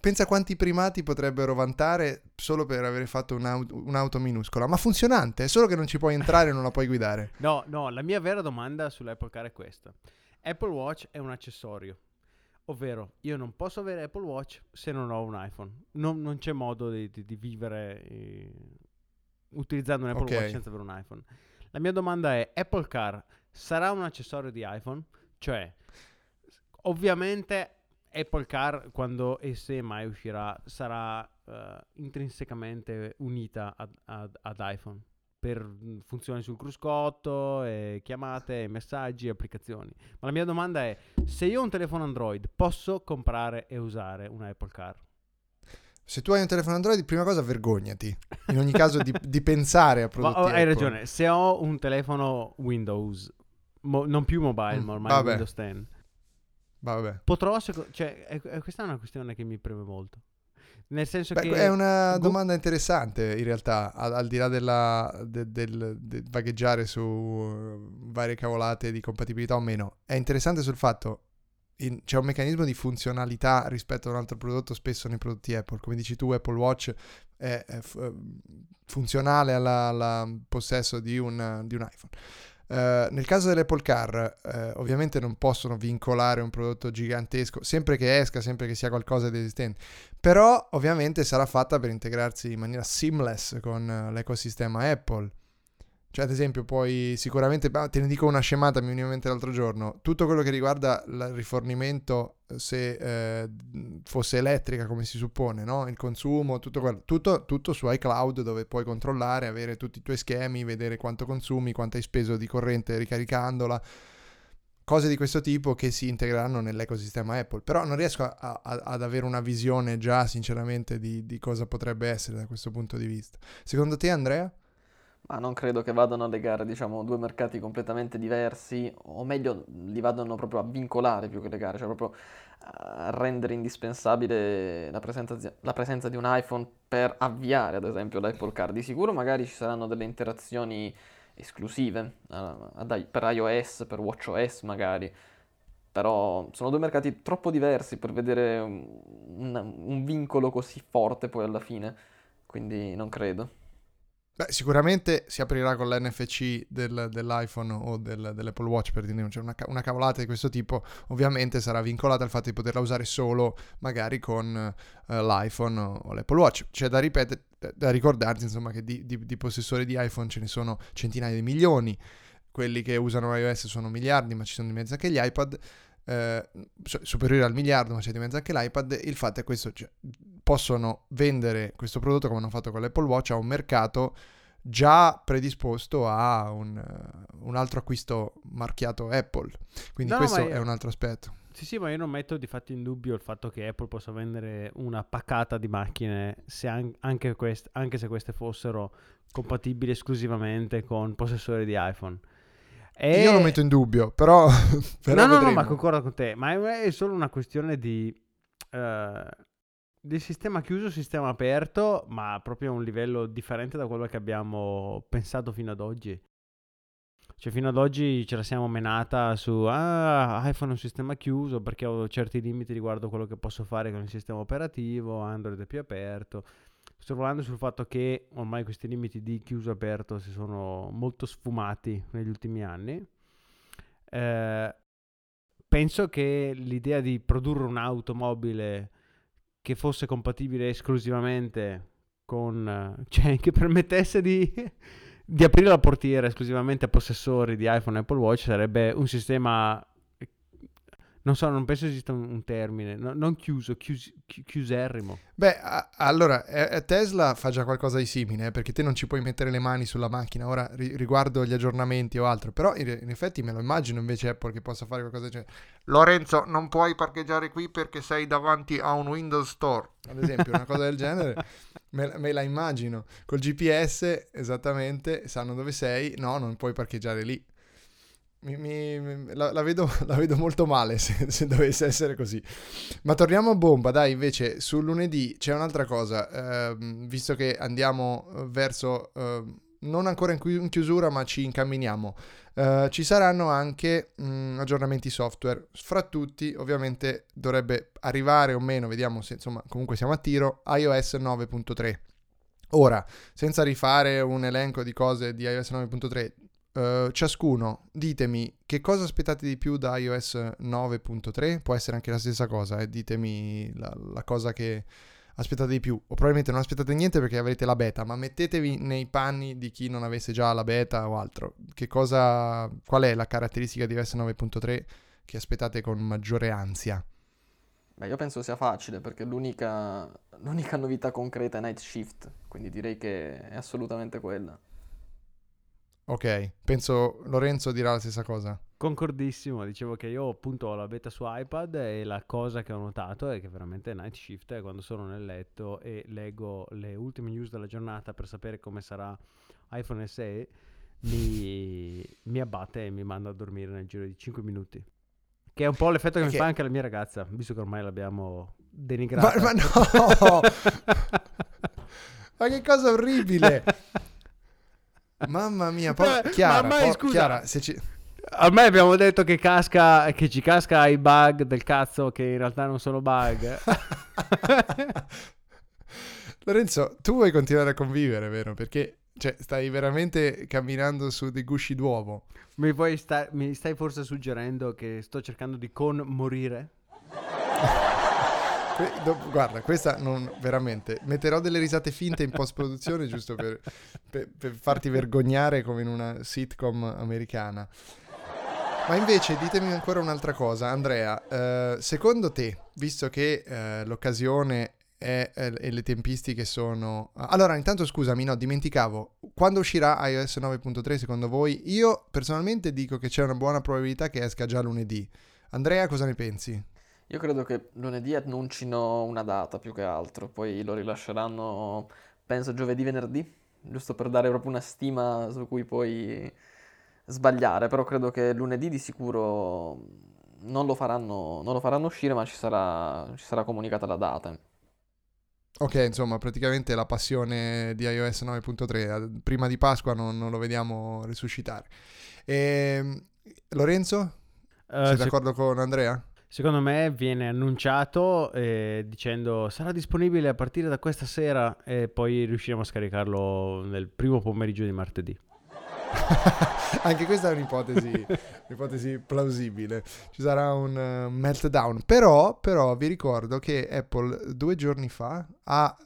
Pensa quanti primati potrebbero vantare solo per aver fatto un'auto minuscola, ma funzionante, è solo che non ci puoi entrare e non la puoi guidare. No, la mia vera domanda sull'Apple Car è questa. Apple Watch è un accessorio, ovvero io non posso avere Apple Watch se non ho un iPhone. Non c'è modo di vivere utilizzando un Apple Watch senza avere un iPhone. La mia domanda è, Apple Car sarà un accessorio di iPhone? Cioè, ovviamente... Apple Car, quando e se mai uscirà, sarà intrinsecamente unita ad iPhone per funzioni sul cruscotto, e chiamate, messaggi, applicazioni. Ma la mia domanda è, se io ho un telefono Android, posso comprare e usare una Apple Car? Se tu hai un telefono Android, prima cosa vergognati, in ogni caso, di pensare a prodotti Apple. Hai ragione, se ho un telefono Windows, non più mobile, ma ormai Windows 10. Vabbè. Questa è una questione che mi preme molto, nel senso che è una domanda interessante, in realtà, al di là del vagheggiare su varie cavolate di compatibilità o meno. È interessante sul fatto c'è un meccanismo di funzionalità rispetto a un altro prodotto, spesso nei prodotti Apple, come dici tu. Apple Watch è funzionale al possesso di un iPhone. Nel caso dell'Apple Car ovviamente non possono vincolare un prodotto gigantesco, sempre che esca, sempre che sia qualcosa di esistente, però ovviamente sarà fatta per integrarsi in maniera seamless con l'ecosistema Apple. Cioè, ad esempio, poi sicuramente, te ne dico una scemata, mi veniva in mente l'altro giorno, tutto quello che riguarda il rifornimento, se fosse elettrica, come si suppone, no? Il consumo, tutto quello, tutto su iCloud, dove puoi controllare, avere tutti i tuoi schemi, vedere quanto consumi, quanto hai speso di corrente ricaricandola, cose di questo tipo che si integreranno nell'ecosistema Apple. Però non riesco ad avere una visione già, sinceramente, di cosa potrebbe essere da questo punto di vista. Secondo te, Andrea? Ma non credo che vadano a legare, diciamo, due mercati completamente diversi, o meglio, li vadano proprio a vincolare più che legare, cioè proprio a rendere indispensabile la presenza di un iPhone per avviare, ad esempio, l'Apple Car. Di sicuro magari ci saranno delle interazioni esclusive per iOS, per WatchOS magari, però sono due mercati troppo diversi per vedere un vincolo così forte poi alla fine, quindi non credo. Beh, sicuramente si aprirà con l'NFC dell'iPhone o dell'Apple Watch, per dire, cioè una cavolata di questo tipo. Ovviamente sarà vincolata al fatto di poterla usare solo magari con l'iPhone o l'Apple Watch. C'è da ricordarsi, insomma, che di possessori di iPhone ce ne sono centinaia di milioni, quelli che usano iOS sono miliardi, ma ci sono di mezzo anche gli iPad, superiore al miliardo, ma c'è di mezzo anche l'iPad. Il fatto è questo, cioè, possono vendere questo prodotto, come hanno fatto con l'Apple Watch, a un mercato già predisposto a un altro acquisto marchiato Apple, quindi è un altro aspetto. Sì, ma io non metto di fatto in dubbio il fatto che Apple possa vendere una paccata di macchine, anche se queste fossero compatibili esclusivamente con possessori di iPhone. Io lo metto in dubbio, però no, ma concordo con te, ma è solo una questione di sistema chiuso, sistema aperto, ma proprio a un livello differente da quello che abbiamo pensato fino ad oggi. Cioè, fino ad oggi ce la siamo menata su iPhone è un sistema chiuso perché ho certi limiti riguardo quello che posso fare con il sistema operativo, Android è più aperto. Sto parlando sul fatto che ormai questi limiti di chiuso aperto si sono molto sfumati negli ultimi anni. Penso che l'idea di produrre un'automobile che fosse compatibile esclusivamente con, cioè, che permettesse di aprire la portiera esclusivamente a possessori di iPhone e Apple Watch sarebbe un sistema, non so, non penso esista un termine, no, non chiuso, chiuserrimo. Beh, allora, Tesla fa già qualcosa di simile, perché te non ci puoi mettere le mani sulla macchina, ora riguardo gli aggiornamenti o altro, però in effetti me lo immagino invece Apple che possa fare qualcosa del genere. Lorenzo, non puoi parcheggiare qui perché sei davanti a un Windows Store, ad esempio, una cosa del genere, me la immagino. Col GPS, esattamente, sanno dove sei, no, non puoi parcheggiare lì. La vedo molto male se dovesse essere così. Ma torniamo a bomba, dai. Invece sul lunedì c'è un'altra cosa, visto che andiamo verso non ancora in chiusura, ma ci incamminiamo. Ci saranno anche aggiornamenti software, fra tutti ovviamente dovrebbe arrivare, o meno, vediamo se, insomma, comunque siamo a tiro, iOS 9.3. ora, senza rifare un elenco di cose di iOS 9.3, ciascuno ditemi che cosa aspettate di più da iOS 9.3, può essere anche la stessa cosa, ditemi la cosa che aspettate di più, o probabilmente non aspettate niente perché avrete la beta, ma mettetevi nei panni di chi non avesse già la beta o altro. Qual è la caratteristica di iOS 9.3 che aspettate con maggiore ansia? Beh, io penso sia facile, perché l'unica novità concreta è Night Shift, quindi direi che è assolutamente quella. Ok, penso Lorenzo dirà la stessa cosa. Concordissimo, dicevo che io appunto ho la beta su iPad e la cosa che ho notato è che veramente Night Shift è quando sono nel letto e leggo le ultime news della giornata per sapere come sarà iPhone SE, mi abbatte e mi manda a dormire nel giro di 5 minuti. Che è un po' l'effetto che mi fa anche la mia ragazza, visto che ormai l'abbiamo denigrata. Ma no! Ma che cosa orribile! Mamma mia, Chiara, se ci... ormai abbiamo detto che ci casca i bug del cazzo, che in realtà non sono bug. Lorenzo, tu vuoi continuare a convivere, vero? Perché, cioè, stai veramente camminando su dei gusci d'uovo. Mi stai forse suggerendo che sto cercando di morire? Guarda, questa non veramente. Metterò delle risate finte in post-produzione giusto per farti vergognare come in una sitcom americana. Ma invece ditemi ancora un'altra cosa, Andrea, secondo te, visto che l'occasione e le tempistiche sono... Allora, intanto scusami, no, dimenticavo, quando uscirà iOS 9.3 secondo voi? Io personalmente dico che c'è una buona probabilità che esca già lunedì. Andrea, cosa ne pensi? Io credo che lunedì annuncino una data più che altro, poi lo rilasceranno, penso, giovedì-venerdì, giusto per dare proprio una stima su cui poi... sbagliare, però credo che lunedì di sicuro non lo faranno uscire, ma ci sarà comunicata la data. Ok, insomma, praticamente la passione di iOS 9.3, prima di Pasqua non lo vediamo risuscitare. Lorenzo? Sei d'accordo con Andrea? Secondo me viene annunciato dicendo sarà disponibile a partire da questa sera e poi riusciremo a scaricarlo nel primo pomeriggio di martedì. Anche questa è un'ipotesi plausibile. Ci sarà un meltdown, però vi ricordo che Apple 2 giorni fa ha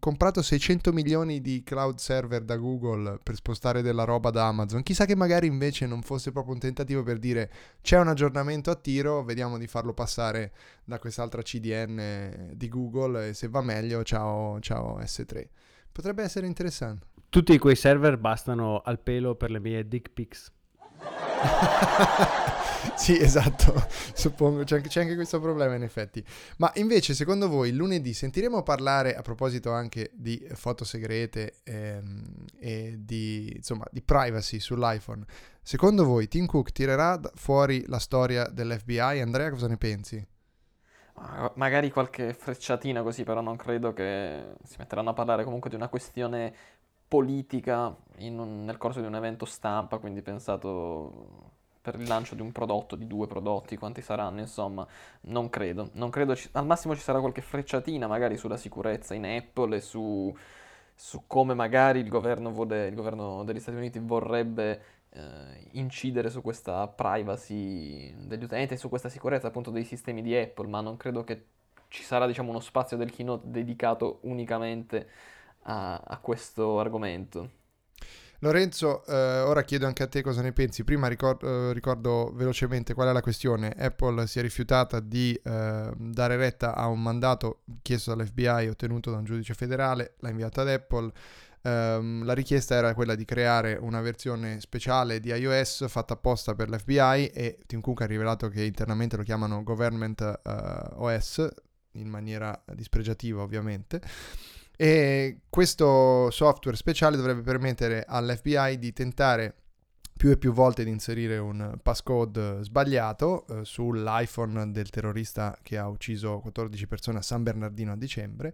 comprato 600 milioni di cloud server da Google per spostare della roba da Amazon. Chissà che magari invece non fosse proprio un tentativo per dire c'è un aggiornamento a tiro, vediamo di farlo passare da quest'altra CDN di Google e se va meglio ciao S3. Potrebbe essere interessante. Tutti quei server bastano al pelo per le mie dick pics. Sì, esatto, suppongo, c'è anche questo problema in effetti. Ma invece secondo voi lunedì sentiremo parlare, a proposito anche di foto segrete e di privacy sull'iPhone, secondo voi Tim Cook tirerà fuori la storia dell'FBI? Andrea, cosa ne pensi? Magari qualche frecciatina così, però non credo che si metteranno a parlare comunque di una questione politica nel corso di un evento stampa, quindi pensato per il lancio di un prodotto, di 2 prodotti, quanti saranno, insomma, non credo, al massimo ci sarà qualche frecciatina magari sulla sicurezza in Apple e su come magari il governo degli Stati Uniti vorrebbe incidere su questa privacy degli utenti e su questa sicurezza appunto dei sistemi di Apple, ma non credo che ci sarà, diciamo, uno spazio del keynote dedicato unicamente a questo argomento. Lorenzo, ora chiedo anche a te cosa ne pensi. Prima ricordo velocemente qual è la questione. Apple si è rifiutata di dare retta a un mandato chiesto dall'FBI, ottenuto da un giudice federale, l'ha inviato ad Apple. La richiesta era quella di creare una versione speciale di iOS fatta apposta per l'FBI, e Tim Cook ha rivelato che internamente lo chiamano Government OS, in maniera dispregiativa ovviamente. E questo software speciale dovrebbe permettere all'FBI di tentare più e più volte di inserire un passcode sbagliato sull'iPhone del terrorista che ha ucciso 14 persone a San Bernardino a dicembre.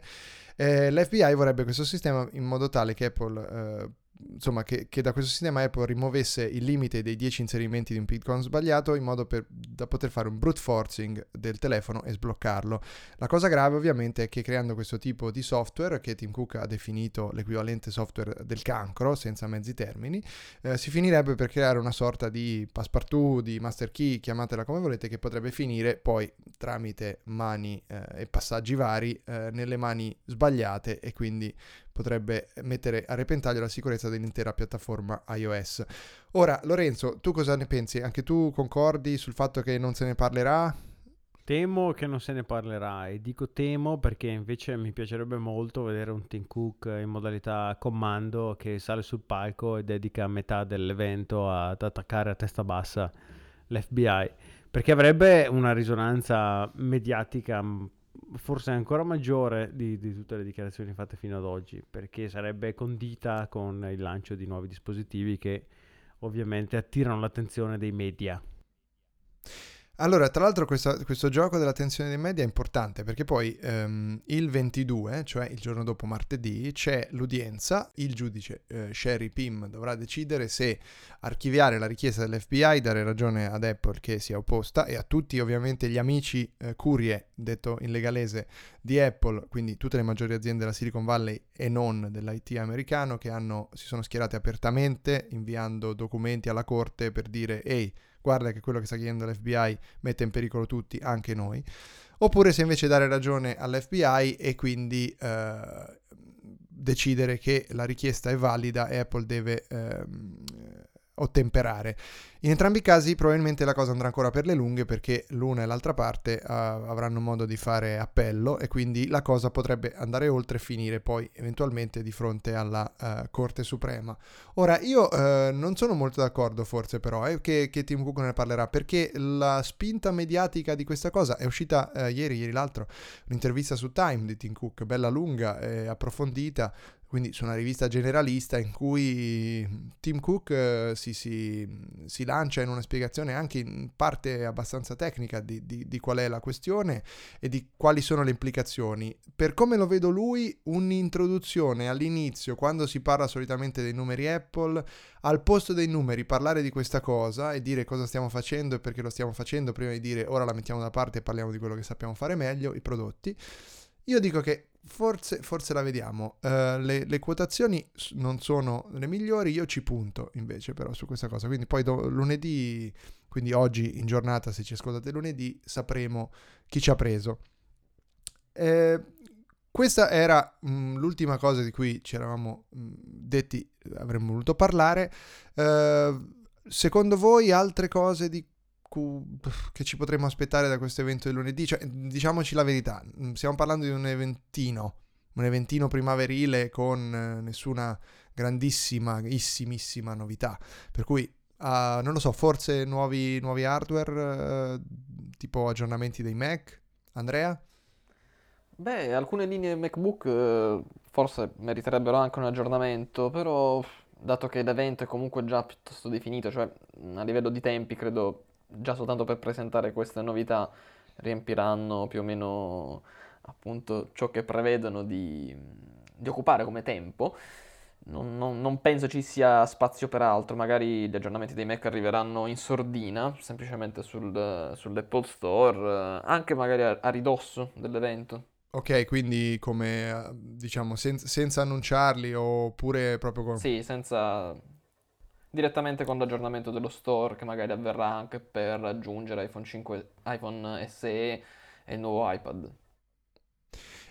L'FBI vorrebbe questo sistema in modo tale che Apple... Che da questo sistema Apple rimuovesse il limite dei 10 inserimenti di un PIN sbagliato, in modo da poter fare un brute forcing del telefono e sbloccarlo. La cosa grave ovviamente è che creando questo tipo di software, che Tim Cook ha definito l'equivalente software del cancro, senza mezzi termini, si finirebbe per creare una sorta di passepartout, di master key, chiamatela come volete, che potrebbe finire poi tramite mani e passaggi vari nelle mani sbagliate, e quindi potrebbe mettere a repentaglio la sicurezza dell'intera piattaforma iOS. Ora, Lorenzo, tu cosa ne pensi? Anche tu concordi sul fatto che non se ne parlerà? Temo che non se ne parlerà, e dico temo perché invece mi piacerebbe molto vedere un Tim Cook in modalità comando che sale sul palco e dedica metà dell'evento ad attaccare a testa bassa l'FBI, perché avrebbe una risonanza mediatica forse ancora maggiore di tutte le dichiarazioni fatte fino ad oggi, perché sarebbe condita con il lancio di nuovi dispositivi che ovviamente attirano l'attenzione dei media. Allora, tra l'altro questo gioco dell'attenzione dei media è importante, perché poi il 22, cioè il giorno dopo martedì, c'è l'udienza. Il giudice Sherry Pim dovrà decidere se archiviare la richiesta dell'FBI, dare ragione ad Apple che si è opposta, e a tutti ovviamente gli amici curie, detto in legalese, di Apple, quindi tutte le maggiori aziende della Silicon Valley e non dell'IT americano, che si sono schierate apertamente inviando documenti alla corte per dire: ehi, guarda che quello che sta chiedendo l'FBI mette in pericolo tutti, anche noi, oppure se invece dare ragione all'FBI e quindi decidere che la richiesta è valida e Apple deve ottemperare. In entrambi i casi probabilmente la cosa andrà ancora per le lunghe, perché l'una e l'altra parte avranno modo di fare appello e quindi la cosa potrebbe andare oltre e finire poi eventualmente di fronte alla Corte Suprema. Ora io non sono molto d'accordo, forse, però che Tim Cook ne parlerà, perché la spinta mediatica di questa cosa è uscita ieri l'altro, un'intervista su Time di Tim Cook, bella lunga e approfondita, quindi su una rivista generalista, in cui Tim Cook si lancia in una spiegazione anche in parte abbastanza tecnica di qual è la questione e di quali sono le implicazioni. Per come lo vedo lui, un'introduzione all'inizio, quando si parla solitamente dei numeri Apple, al posto dei numeri parlare di questa cosa e dire cosa stiamo facendo e perché lo stiamo facendo, prima di dire ora la mettiamo da parte e parliamo di quello che sappiamo fare meglio, i prodotti. Io dico che forse la vediamo, le quotazioni non sono le migliori, io ci punto invece però su questa cosa, quindi poi lunedì, quindi oggi in giornata, se ci ascoltate lunedì, sapremo chi ci ha preso. Questa era l'ultima cosa di cui ci eravamo detti avremmo voluto parlare. Secondo voi altre cose di che ci potremmo aspettare da questo evento di lunedì? Cioè, diciamoci la verità, stiamo parlando di un eventino primaverile con nessuna grandissimissima novità, per cui non lo so, forse nuovi hardware, tipo aggiornamenti dei Mac. Andrea? Beh, alcune linee MacBook forse meriterebbero anche un aggiornamento, però dato che l'evento è comunque già piuttosto definito, cioè a livello di tempi credo già soltanto per presentare queste novità riempiranno più o meno appunto ciò che prevedono di occupare come tempo. Non penso ci sia spazio per altro, magari gli aggiornamenti dei Mac arriveranno in sordina, semplicemente sull'Apple Store, anche magari a ridosso dell'evento. Ok, quindi come diciamo senza annunciarli, oppure proprio con... Sì, senza... direttamente con l'aggiornamento dello store, che magari avverrà anche per aggiungere iPhone 5, iPhone SE e il nuovo iPad.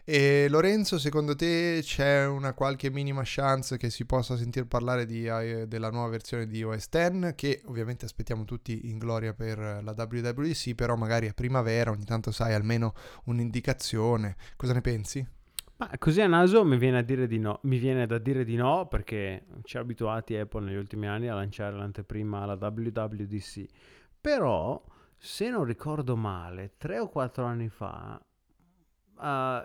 E Lorenzo, secondo te c'è una qualche minima chance che si possa sentir parlare della nuova versione di OS X, che ovviamente aspettiamo tutti in gloria per la WWDC, però magari a primavera ogni tanto, sai, almeno un'indicazione. Cosa ne pensi? Ma così a naso mi viene da dire di no, perché ci ha abituati Apple negli ultimi anni a lanciare l'anteprima alla WWDC, però se non ricordo male 3 o 4 anni fa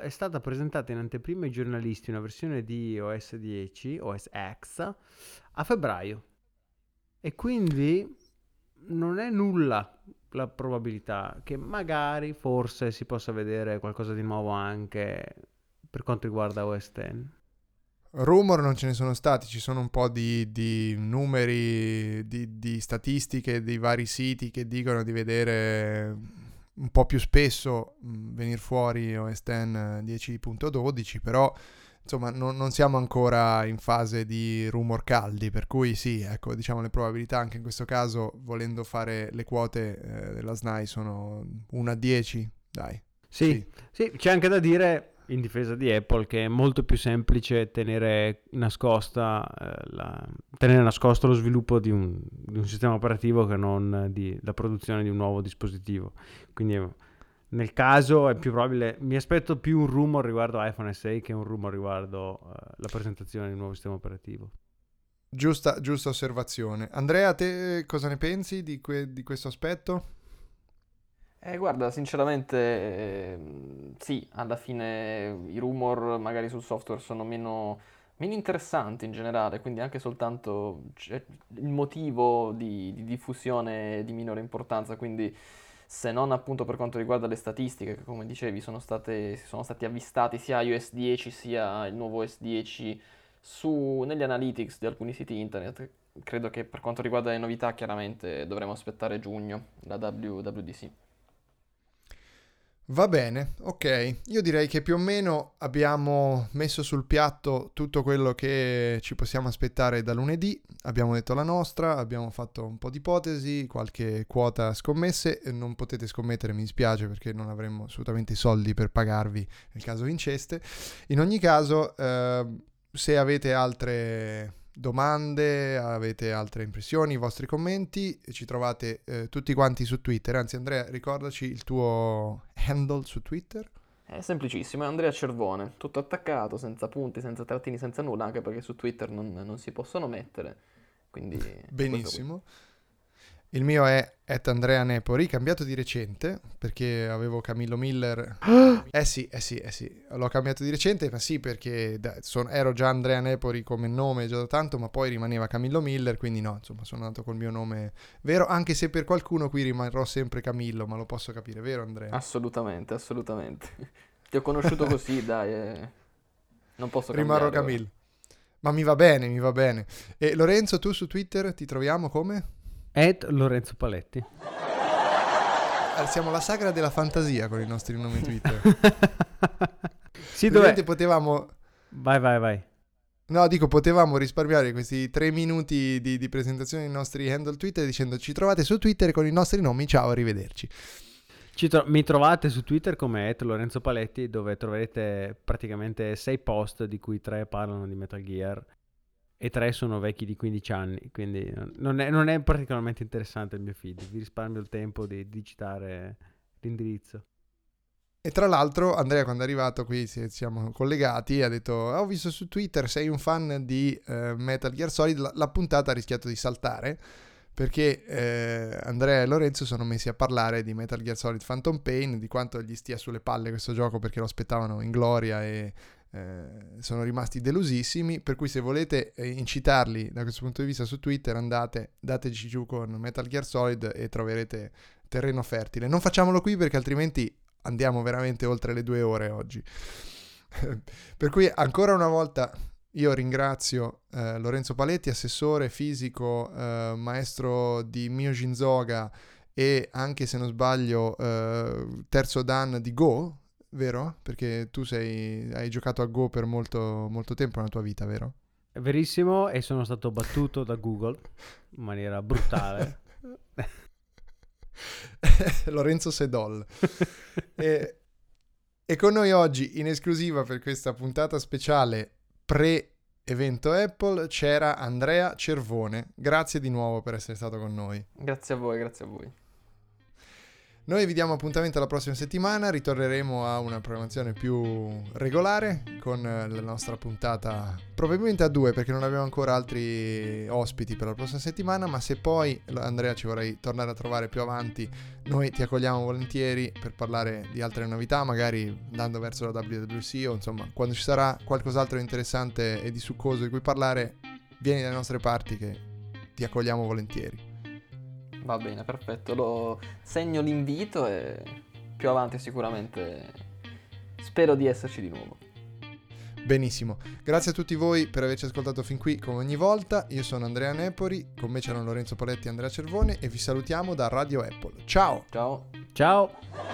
è stata presentata in anteprima ai giornalisti una versione di OS 10, OS X, a febbraio, e quindi non è nulla la probabilità che magari forse si possa vedere qualcosa di nuovo anche per quanto riguarda OS X. Rumor non ce ne sono stati, ci sono un po' di numeri, di statistiche, di vari siti che dicono di vedere un po' più spesso venir fuori OS X 10.12, però insomma non siamo ancora in fase di rumor caldi, per cui sì, ecco, diciamo le probabilità anche in questo caso, volendo fare le quote della SNAI, sono 1 a 10, dai. Sì, c'è anche da dire... in difesa di Apple, che è molto più semplice tenere nascosto lo sviluppo di un sistema operativo che non la produzione di un nuovo dispositivo. Quindi nel caso è più probabile, mi aspetto più un rumor riguardo iPhone SE che un rumor riguardo la presentazione di un nuovo sistema operativo. Giusta osservazione. Andrea, te cosa ne pensi di questo aspetto? Guarda, sinceramente sì, alla fine i rumor magari sul software sono meno interessanti in generale, quindi anche soltanto il motivo di diffusione di minore importanza, quindi se non appunto per quanto riguarda le statistiche, che come dicevi sono stati avvistati sia iOS 10 sia il nuovo OS 10 negli analytics di alcuni siti internet. Credo che per quanto riguarda le novità chiaramente dovremo aspettare giugno, la WWDC. Va bene, ok, io direi che più o meno abbiamo messo sul piatto tutto quello che ci possiamo aspettare da lunedì, abbiamo detto la nostra, abbiamo fatto un po' di ipotesi, qualche quota scommesse, non potete scommettere, mi dispiace perché non avremmo assolutamente i soldi per pagarvi nel caso vinceste. In ogni caso, se avete altre domande, avete altre impressioni, i vostri commenti, ci trovate tutti quanti su Twitter. Anzi, Andrea, ricordaci il tuo handle su Twitter. È semplicissimo, è Andrea Cervone, tutto attaccato, senza punti, senza trattini, senza nulla, anche perché su Twitter non si possono mettere, quindi benissimo. Il mio è @andreanepori, cambiato di recente perché avevo Camillo Miller. Sì, l'ho cambiato di recente, ma sì, perché ero già Andrea Nepori come nome già da tanto, ma poi rimaneva Camillo Miller, quindi no, insomma, sono andato col mio nome vero, anche se per qualcuno qui rimarrò sempre Camillo, ma lo posso capire, vero Andrea? Assolutamente. Ti ho conosciuto così, dai, non posso cambiare. Rimarrò Camillo. Ma mi va bene. E Lorenzo, tu su Twitter ti troviamo come? Ed Lorenzo Paletti. Siamo la sagra della fantasia con i nostri nomi Twitter. Sì, dov'è? Potevamo... Vai. No, dico, potevamo risparmiare questi 3 minuti di presentazione dei nostri handle Twitter dicendo ci trovate su Twitter con i nostri nomi, ciao, arrivederci. Mi trovate su Twitter come @ Lorenzo Paletti, dove troverete praticamente 6 post di cui 3 parlano di Metal Gear. E 3 sono vecchi di 15 anni, quindi non è particolarmente interessante il mio feed. Vi risparmio il tempo di citare l'indirizzo. E tra l'altro Andrea, quando è arrivato qui, siamo collegati, ha detto ho visto su Twitter, sei un fan di Metal Gear Solid, la puntata ha rischiato di saltare perché Andrea e Lorenzo sono messi a parlare di Metal Gear Solid Phantom Pain, di quanto gli stia sulle palle questo gioco perché lo aspettavano in gloria e sono rimasti delusissimi, per cui se volete incitarli da questo punto di vista su Twitter andate, dateci giù con Metal Gear Solid e troverete terreno fertile. Non facciamolo qui perché altrimenti andiamo veramente oltre le 2 ore oggi. Per cui ancora una volta io ringrazio Lorenzo Paletti, assessore fisico, maestro di Mio Jinzoga e anche, se non sbaglio, terzo dan di Go, vero? Perché tu hai giocato a Go per molto, molto tempo nella tua vita, vero? È verissimo, e sono stato battuto da Google in maniera brutale. Lorenzo Sedol. E con noi oggi in esclusiva per questa puntata speciale pre-evento Apple c'era Andrea Cervone. Grazie di nuovo per essere stato con noi. Grazie a voi. Noi vi diamo appuntamento alla prossima settimana, ritorneremo a una programmazione più regolare con la nostra puntata probabilmente a 2 perché non abbiamo ancora altri ospiti per la prossima settimana, ma se poi Andrea ci vorrai tornare a trovare più avanti, noi ti accogliamo volentieri per parlare di altre novità, magari andando verso la WWDC o insomma quando ci sarà qualcos'altro interessante e di succoso di cui parlare, vieni dalle nostre parti che ti accogliamo volentieri. Va bene, perfetto, lo segno l'invito e più avanti sicuramente spero di esserci di nuovo. Benissimo, grazie a tutti voi per averci ascoltato fin qui come ogni volta, io sono Andrea Nepori, con me c'erano Lorenzo Paletti e Andrea Cervone e vi salutiamo da Radio Apple. Ciao! Ciao!